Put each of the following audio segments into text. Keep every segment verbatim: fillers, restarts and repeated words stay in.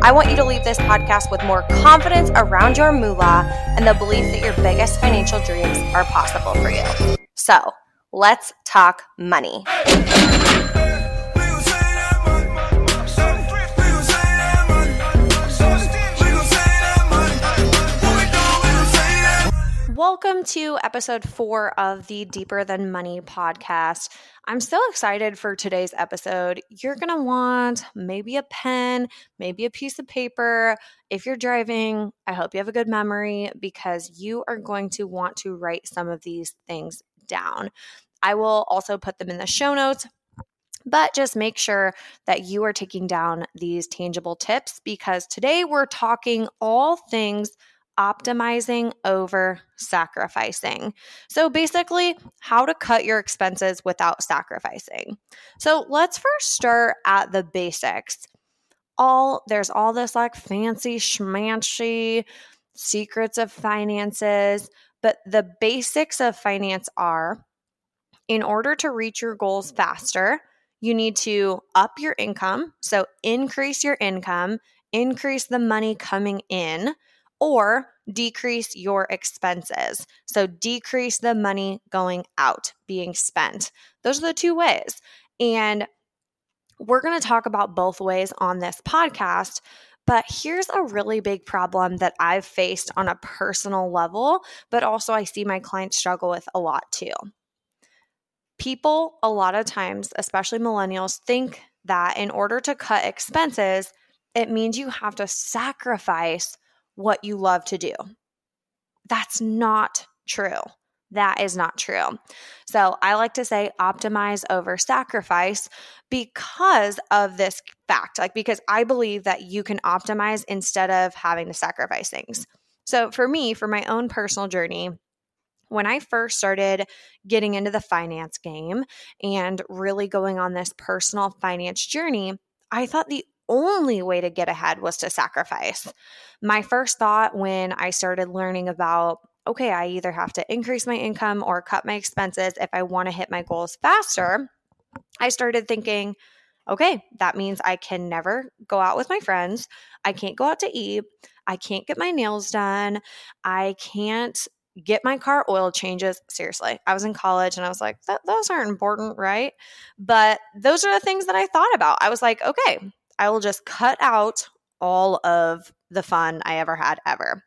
I want you to leave this podcast with more confidence around your moolah and the belief that your biggest financial dreams are possible for you. So, let's talk money. Welcome to episode four of the Deeper Than Money podcast. I'm so excited for today's episode. You're going to want maybe a pen, maybe a piece of paper. If you're driving, I hope you have a good memory because you are going to want to write some of these things down. I will also put them in the show notes, but just make sure that you are taking down these tangible tips because today we're talking all things optimizing over sacrificing. So basically, how to cut your expenses without sacrificing. So let's first start at the basics. All there's all this like fancy schmancy secrets of finances, but the basics of finance are in order to reach your goals faster, you need to up your income. So increase your income, increase the money coming in, or decrease your expenses. So decrease the money going out, being spent. Those are the two ways. And we're going to talk about both ways on this podcast, but here's a really big problem that I've faced on a personal level, but also I see my clients struggle with a lot too. People, a lot of times, especially millennials, think that in order to cut expenses, it means you have to sacrifice what you love to do. That's not true. That is not true. So I like to say optimize over sacrifice because of this fact, like because I believe that you can optimize instead of having to sacrifice things. So for me, for my own personal journey, when I first started getting into the finance game and really going on this personal finance journey, I thought the only way to get ahead was to sacrifice. My first thought when I started learning about, okay, I either have to increase my income or cut my expenses if I want to hit my goals faster, I started thinking, okay, that means I can never go out with my friends. I can't go out to eat. I can't get my nails done. I can't get my car oil changes. Seriously, I was in college and I was like, those aren't important, right? But those are the things that I thought about. I was like, okay, I will just cut out all of the fun I ever had ever.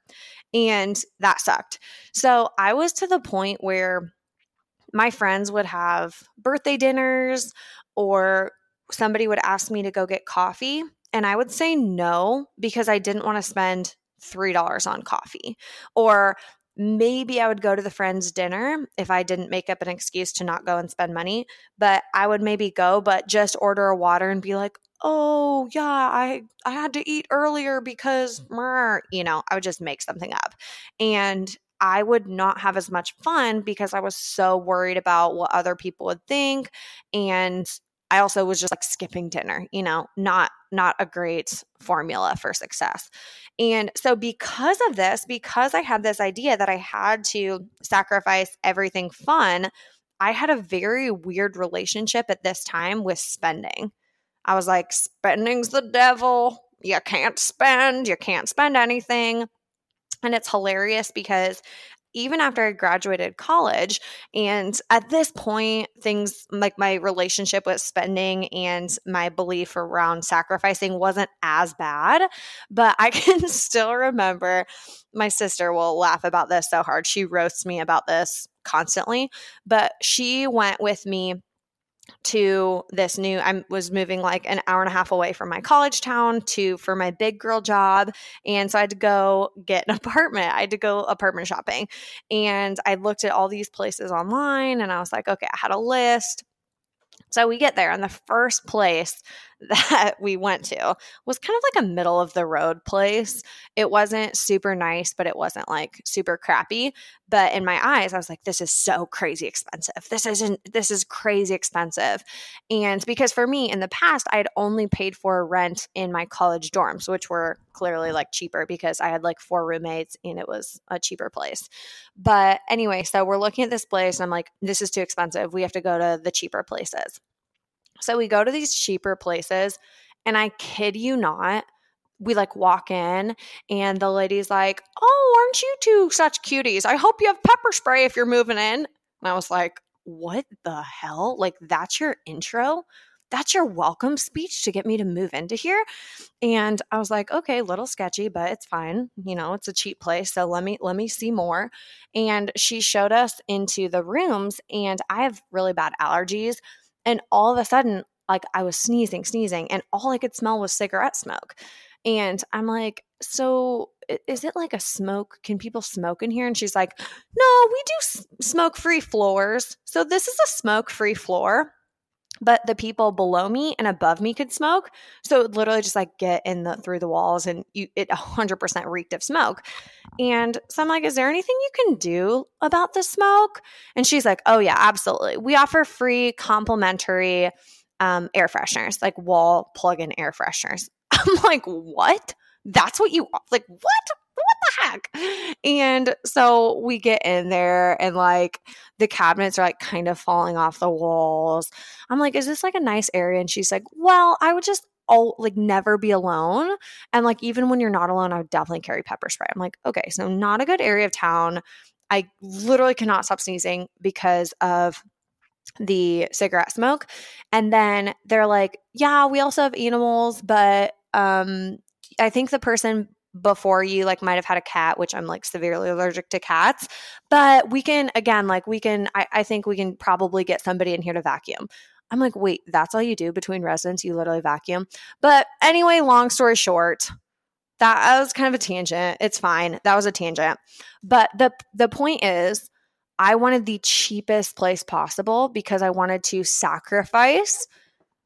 And that sucked. So I was to the point where my friends would have birthday dinners or somebody would ask me to go get coffee. And I would say no because I didn't want to spend three dollars on coffee. Or maybe I would go to the friend's dinner if I didn't make up an excuse to not go and spend money. But I would maybe go, but just order a water and be like, oh, yeah, I, I had to eat earlier because, you know, I would just make something up. And I would not have as much fun because I was so worried about what other people would think. And I also was just like skipping dinner, you know, not not a great formula for success. And so because of this, because I had this idea that I had to sacrifice everything fun, I had a very weird relationship at this time with spending. I was like, spending's the devil. You can't spend. You can't spend anything. And it's hilarious because even after I graduated college, and at this point, things like my relationship with spending and my belief around sacrificing wasn't as bad, but I can still remember, my sister will laugh about this so hard. She roasts me about this constantly, but she went with me to this new, I was moving like an hour and a half away from my college town to for my big girl job. And so I had to go get an apartment. I had to go apartment shopping. And I looked at all these places online and I was like, okay, I had a list. So we get there and the first place that we went to was kind of like a middle of the road place. It wasn't super nice, but it wasn't like super crappy. But in my eyes, I was like, this is so crazy expensive. This isn't, this is crazy expensive. And because for me in the past, I had only paid for rent in my college dorms, which were clearly like cheaper because I had like four roommates and it was a cheaper place. But anyway, so we're looking at this place and I'm like, this is too expensive. We have to go to the cheaper places. So we go to these cheaper places and I kid you not, we like walk in and the lady's like, oh, aren't you two such cuties? I hope you have pepper spray if you're moving in. And I was like, what the hell? Like, that's your intro? That's your welcome speech to get me to move into here? And I was like, okay, little sketchy, but it's fine. You know, it's a cheap place. So let me, let me see more. And she showed us into the rooms and I have really bad allergies. And all of a sudden, like I was sneezing, sneezing, and all I could smell was cigarette smoke. And I'm like, so is it like a smoke? Can people smoke in here? And she's like, no, we do s- smoke-free floors. So this is a smoke-free floor, but the people below me and above me could smoke. So it literally just like get in the through the walls and you, it one hundred percent reeked of smoke. And so I'm like, is there anything you can do about the smoke? And she's like, oh yeah, absolutely. We offer free complimentary um, air fresheners, like wall plug-in air fresheners. I'm like, what? That's what you – like what? What the heck? And so we get in there and like the cabinets are like kind of falling off the walls. I'm like, is this like a nice area? And she's like, well, I would just all like never be alone. And like even when you're not alone, I would definitely carry pepper spray. I'm like, okay, so not a good area of town. I literally cannot stop sneezing because of the cigarette smoke. And then they're like, yeah, we also have animals, but um, I think the person – before you like might have had a cat, which I'm like severely allergic to cats, but we can, again, like we can, I, I think we can probably get somebody in here to vacuum. I'm like, wait, that's all you do between residents? You literally vacuum. But anyway, long story short, that, that was kind of a tangent. It's fine. That was a tangent. But the the point is I wanted the cheapest place possible because I wanted to sacrifice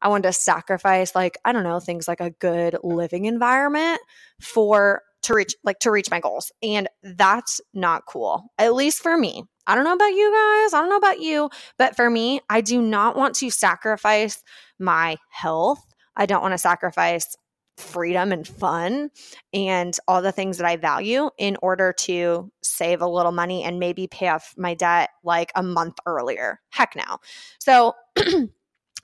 I wanted to sacrifice like, I don't know, things like a good living environment for to reach like to reach my goals. And that's not cool, at least for me. I don't know about you guys. I don't know about you. But for me, I do not want to sacrifice my health. I don't want to sacrifice freedom and fun and all the things that I value in order to save a little money and maybe pay off my debt like a month earlier. Heck no. So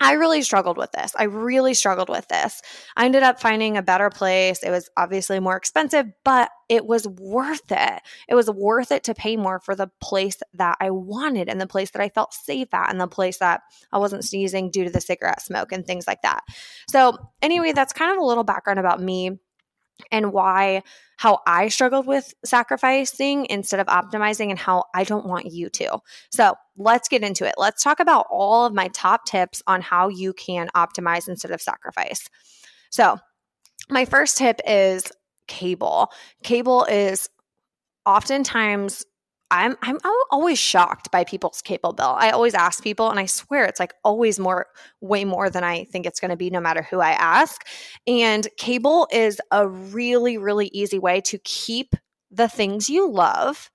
I really struggled with this. I really struggled with this. I ended up finding a better place. It was obviously more expensive, but it was worth it. It was worth it to pay more for the place that I wanted and the place that I felt safe at and the place that I wasn't sneezing due to the cigarette smoke and things like that. So anyway, that's kind of a little background about me and why, how I struggled with sacrificing instead of optimizing and how I don't want you to. So let's get into it. Let's talk about all of my top tips on how you can optimize instead of sacrifice. So my first tip is cable. Cable is oftentimes I'm I'm always shocked by people's cable bill. I always ask people and I swear it's like always more, way more than I think it's going to be no matter who I ask. And cable is a really, really easy way to keep the things you love,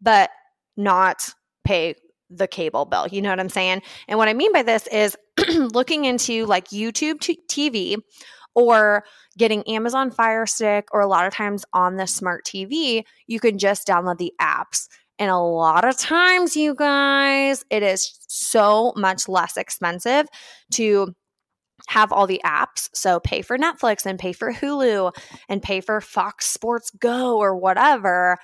but not pay the cable bill. You know what I'm saying? And what I mean by this is looking into like YouTube T V or getting Amazon Fire Stick, or a lot of times on the smart T V, you can just download the apps. And a lot of times, you guys, it is so much less expensive to have all the apps. So pay for Netflix and pay for Hulu and pay for Fox Sports Go or whatever,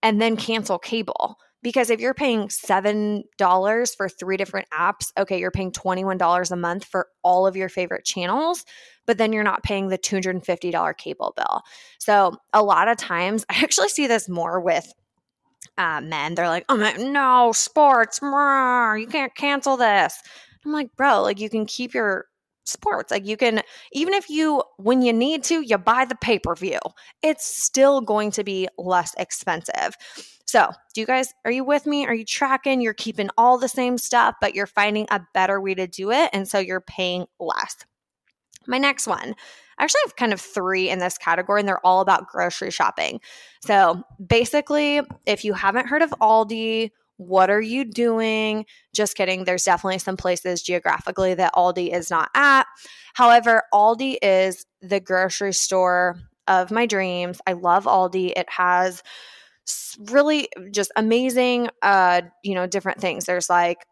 and then cancel cable. Because if you're paying seven dollars for three different apps, okay, you're paying twenty-one dollars a month for all of your favorite channels, but then you're not paying the two hundred fifty dollars cable bill. So a lot of times, I actually see this more with uh, men. They're like, oh, my, no, sports, rah, you can't cancel this. I'm like, bro, like you can keep your sports. Like you can, even if you, when you need to, you buy the pay-per-view, it's still going to be less expensive. So do you guys, are you with me? Are you tracking? You're keeping all the same stuff, but you're finding a better way to do it. And so you're paying less. My next one, I actually have kind of three in this category, and they're all about grocery shopping. So basically, if you haven't heard of Aldi, what are you doing? Just kidding. There's definitely some places geographically that Aldi is not at. However, Aldi is the grocery store of my dreams. I love Aldi. It has really just amazing, uh, you know, different things. There's like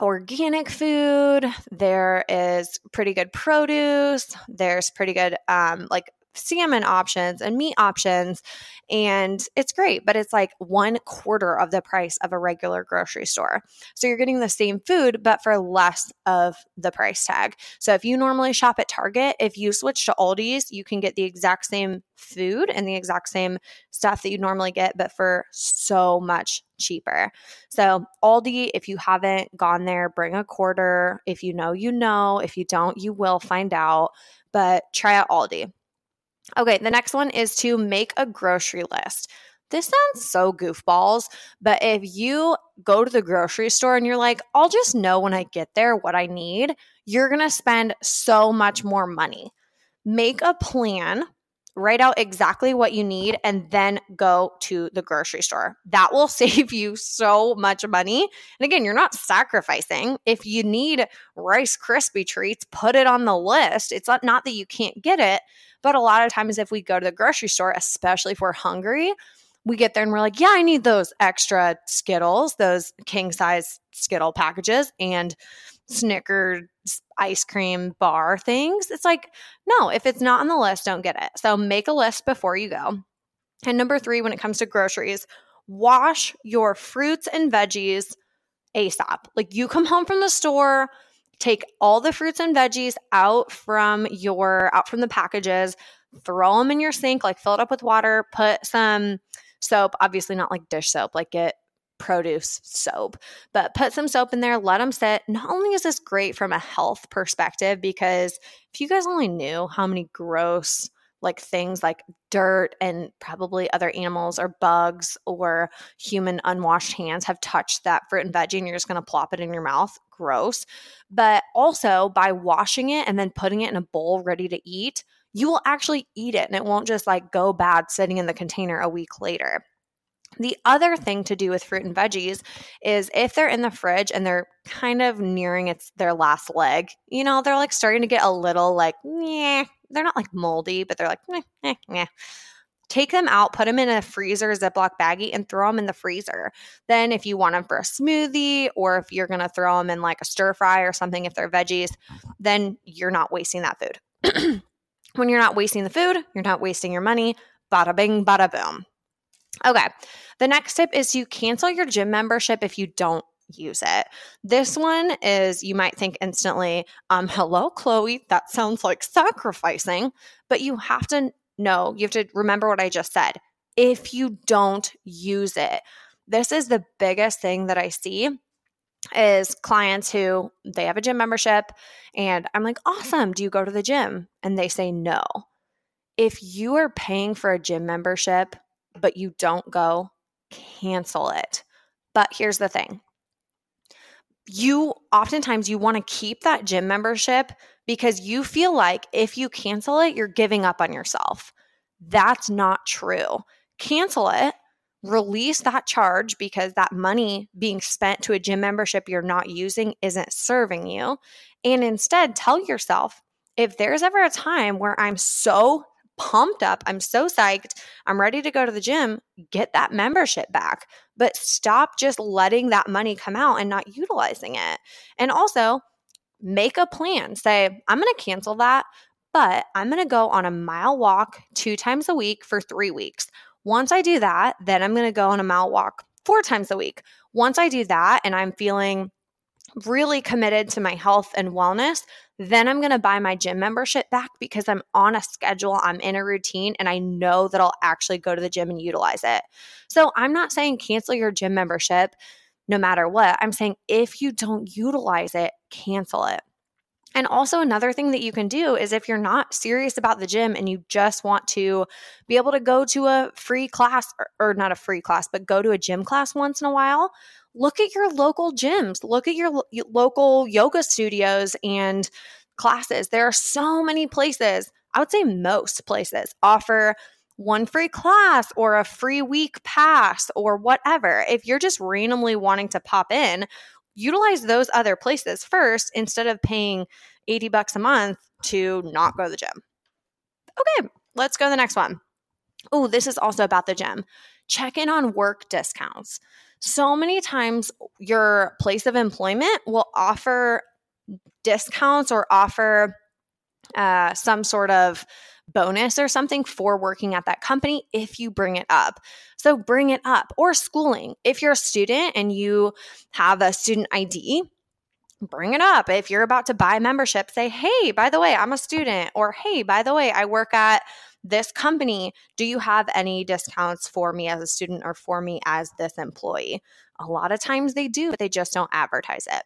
organic food. There is pretty good produce. There's pretty good, um, like salmon options and meat options, and it's great, but it's like one quarter of the price of a regular grocery store. So you're getting the same food, but for less of the price tag. So if you normally shop at Target, if you switch to Aldi's, you can get the exact same food and the exact same stuff that you normally get, but for so much cheaper. So Aldi, if you haven't gone there, bring a quarter. If you know, you know. If you don't, you will find out, but try out Aldi. Okay, the next one is to make a grocery list. This sounds so goofballs, but if you go to the grocery store and you're like, I'll just know when I get there what I need, you're going to spend so much more money. Make a plan, write out exactly what you need, and then go to the grocery store. That will save you so much money. And again, you're not sacrificing. If you need Rice Krispie treats, put it on the list. It's not that you can't get it. But a lot of times if we go to the grocery store, especially if we're hungry, we get there and we're like, yeah, I need those extra Skittles, those king-size Skittle packages and Snickers ice cream bar things. It's like, no, if it's not on the list, don't get it. So make a list before you go. And number three, when it comes to groceries, wash your fruits and veggies ASAP. Like you come home from the store, take all the fruits and veggies out from your out from the packages, throw them in your sink, like fill it up with water, put some soap, obviously not like dish soap, like get produce soap, but put some soap in there, let them sit. Not only is this great from a health perspective, because if you guys only knew how many gross like things like dirt and probably other animals or bugs or human unwashed hands have touched that fruit and veggie and you're just going to plop it in your mouth. Gross. But also by washing it and then putting it in a bowl ready to eat, you will actually eat it and it won't just like go bad sitting in the container a week later. The other thing to do with fruit and veggies is if they're in the fridge and they're kind of nearing its their last leg, you know, they're like starting to get a little like, yeah, they're not like moldy, but they're like, eh, eh, eh. Take them out, put them in a freezer Ziploc baggie and throw them in the freezer. Then if you want them for a smoothie or if you're going to throw them in like a stir fry or something, if they're veggies, then you're not wasting that food. When you're not wasting the food, you're not wasting your money. Bada bing, bada boom. Okay. The next tip is to cancel your gym membership if you don't use it. This one is, you might think instantly, um, hello, Chloe, that sounds like sacrificing, but you have to know, you have to remember what I just said. If you don't use it, this is the biggest thing that I see is clients who they have a gym membership and I'm like, awesome. Do you go to the gym? And they say, no. If you are paying for a gym membership, but you don't go, cancel it. But here's the thing. You oftentimes you want to keep that gym membership because you feel like if you cancel it, you're giving up on yourself. That's not true. Cancel it, release that charge because that money being spent to a gym membership you're not using isn't serving you. And instead tell yourself, if there's ever a time where I'm so pumped up, I'm so psyched, I'm ready to go to the gym, get that membership back, but stop just letting that money come out and not utilizing it. And also make a plan. Say, I'm going to cancel that, but I'm going to go on a mile walk two times a week for three weeks. Once I do that, then I'm going to go on a mile walk four times a week. Once I do that and I'm feeling really committed to my health and wellness, then I'm going to buy my gym membership back because I'm on a schedule, I'm in a routine, and I know that I'll actually go to the gym and utilize it. So I'm not saying cancel your gym membership no matter what. I'm saying if you don't utilize it, cancel it. And also another thing that you can do is if you're not serious about the gym and you just want to be able to go to a free class or, or not a free class, but go to a gym class once in a while, look at your local gyms, look at your lo- local yoga studios and classes. There are so many places, I would say most places, offer one free class or a free week pass or whatever. If you're just randomly wanting to pop in, utilize those other places first instead of paying eighty bucks a month to not go to the gym. Okay, let's go to the next one. Oh, this is also about the gym. Check in on work discounts. So many times your place of employment will offer discounts or offer uh, some sort of bonus or something for working at that company if you bring it up. So bring it up. Or schooling. If you're a student and you have a student I D, bring it up. If you're about to buy membership, say, hey, by the way, I'm a student. Or, hey, by the way, I work at this company. Do you have any discounts for me as a student or for me as this employee? A lot of times they do, but they just don't advertise it.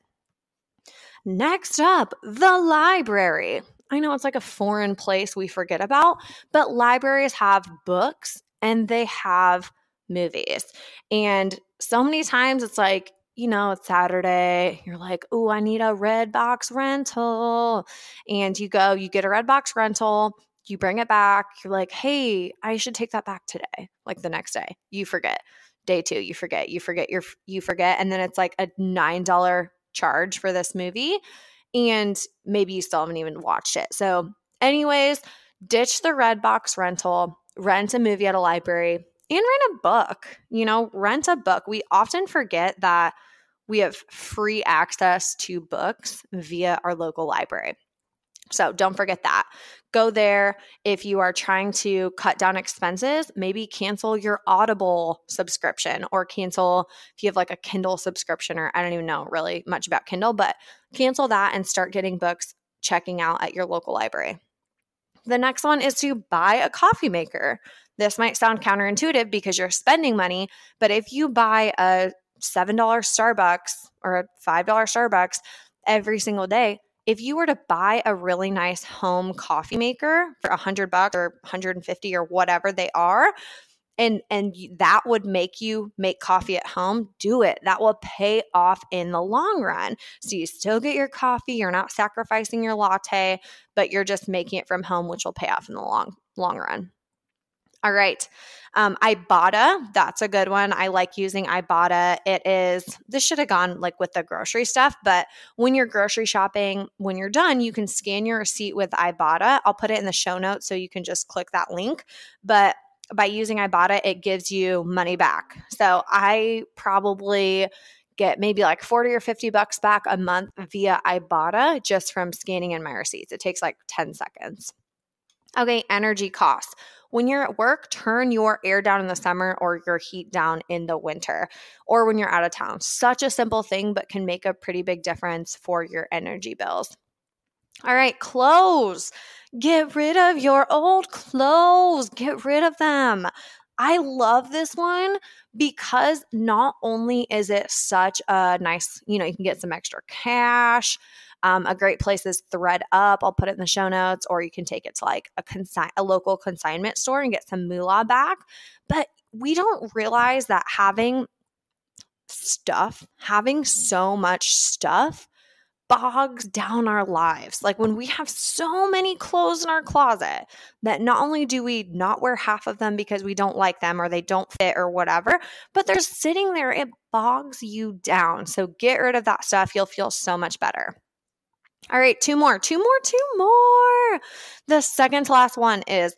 Next up, the library. I know it's like a foreign place we forget about, but libraries have books and they have movies. And so many times it's like, you know, it's Saturday, you're like, oh, I need a Redbox rental. And you go, you get a Redbox rental, you bring it back, you're like, hey, I should take that back today. Like the next day, you forget. Day two, you forget, you forget, your, you forget. And then it's like a nine dollars charge for this movie. And maybe you still haven't even watched it. So anyways, ditch the Redbox rental, rent a movie at a library, and rent a book. You know, rent a book. We often forget that we have free access to books via our local library. So don't forget that. Go there. If you are trying to cut down expenses, maybe cancel your Audible subscription or cancel if you have like a Kindle subscription, or I don't even know really much about Kindle, but cancel that and start getting books checking out at your local library. The next one is to buy a coffee maker. This might sound counterintuitive because you're spending money, but if you buy a seven dollar Starbucks or a five dollar Starbucks every single day, if you were to buy a really nice home coffee maker for one hundred bucks or one hundred fifty or whatever they are, and and that would make you make coffee at home, do it. That will pay off in the long run. So you still get your coffee, you're not sacrificing your latte, but you're just making it from home, which will pay off in the long long run. All right. Um, Ibotta, that's a good one. I like using Ibotta. It is, this should have gone like with the grocery stuff, but when you're grocery shopping, when you're done, you can scan your receipt with Ibotta. I'll put it in the show notes so you can just click that link. But by using Ibotta, it gives you money back. So I probably get maybe like forty or fifty bucks back a month via Ibotta just from scanning in my receipts. It takes like ten seconds. Okay, energy costs. When you're at work, turn your air down in the summer or your heat down in the winter, or when you're out of town. Such a simple thing, but can make a pretty big difference for your energy bills. All right, clothes. Get rid of your old clothes. Get rid of them. I love this one because not only is it such a nice, you know, you can get some extra cash. Um, a great place is ThreadUp. I'll put it in the show notes, or you can take it to like a consign a local consignment store and get some moolah back. But we don't realize that having stuff, having so much stuff bogs down our lives. Like when we have so many clothes in our closet that not only do we not wear half of them because we don't like them or they don't fit or whatever, but they're sitting there, it bogs you down. So get rid of that stuff. You'll feel so much better. All right, two more, two more, two more. The second to last one is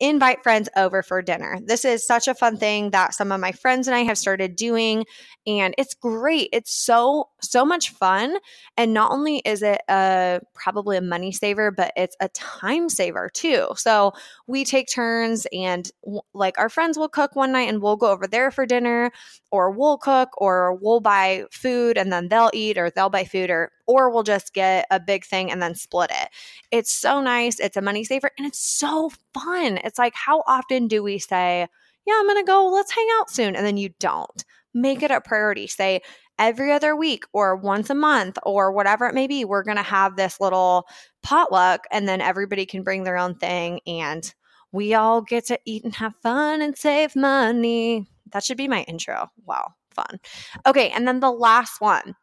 invite friends over for dinner. This is such a fun thing that some of my friends and I have started doing, and it's great. It's so, so much fun. And not only is it a, probably a money saver, but it's a time saver too. So we take turns, and w- like our friends will cook one night and we'll go over there for dinner, or we'll cook, or we'll buy food and then they'll eat, or they'll buy food, or or we'll just get a big thing and then split it. It's so nice. It's a money saver, and it's so fun. It's like, how often do we say, yeah, I'm going to go, let's hang out soon, and then you don't. Make it a priority. Say every other week or once a month or whatever it may be, we're going to have this little potluck, and then everybody can bring their own thing, and we all get to eat and have fun and save money. That should be my intro. Wow, fun. Okay, and then the last one.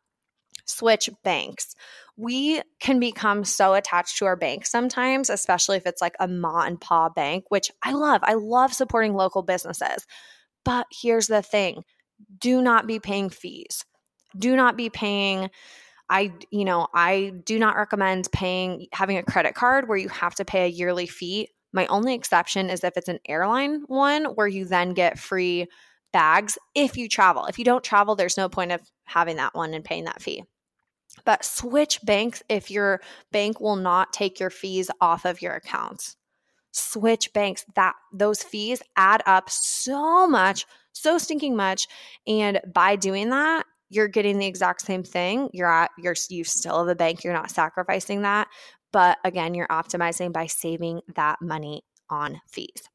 Switch banks. we can become so attached to our bank sometimes, especially if it's like a ma and pa bank, which I love. I love supporting local businesses. But here's the thing. Do not be paying fees. Do not be paying I, you know, I do not recommend paying having a credit card where you have to pay a yearly fee. My only exception is if it's an airline one where you then get free bags if you travel. If you don't travel, there's no point of having that one and paying that fee. But switch banks if your bank will not take your fees off of your accounts. Switch banks. That those fees add up so much, so stinking much. And by doing that, you're getting the exact same thing. You're at you're you still have a bank. You're not sacrificing that. But again, you're optimizing by saving that money on fees.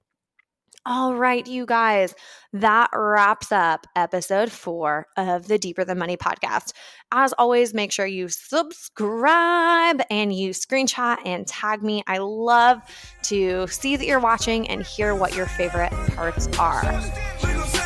All right, you guys, that wraps up episode four of the Deeper Than Money podcast. As always, make sure you subscribe and you screenshot and tag me. I love to see that you're watching and hear what your favorite parts are.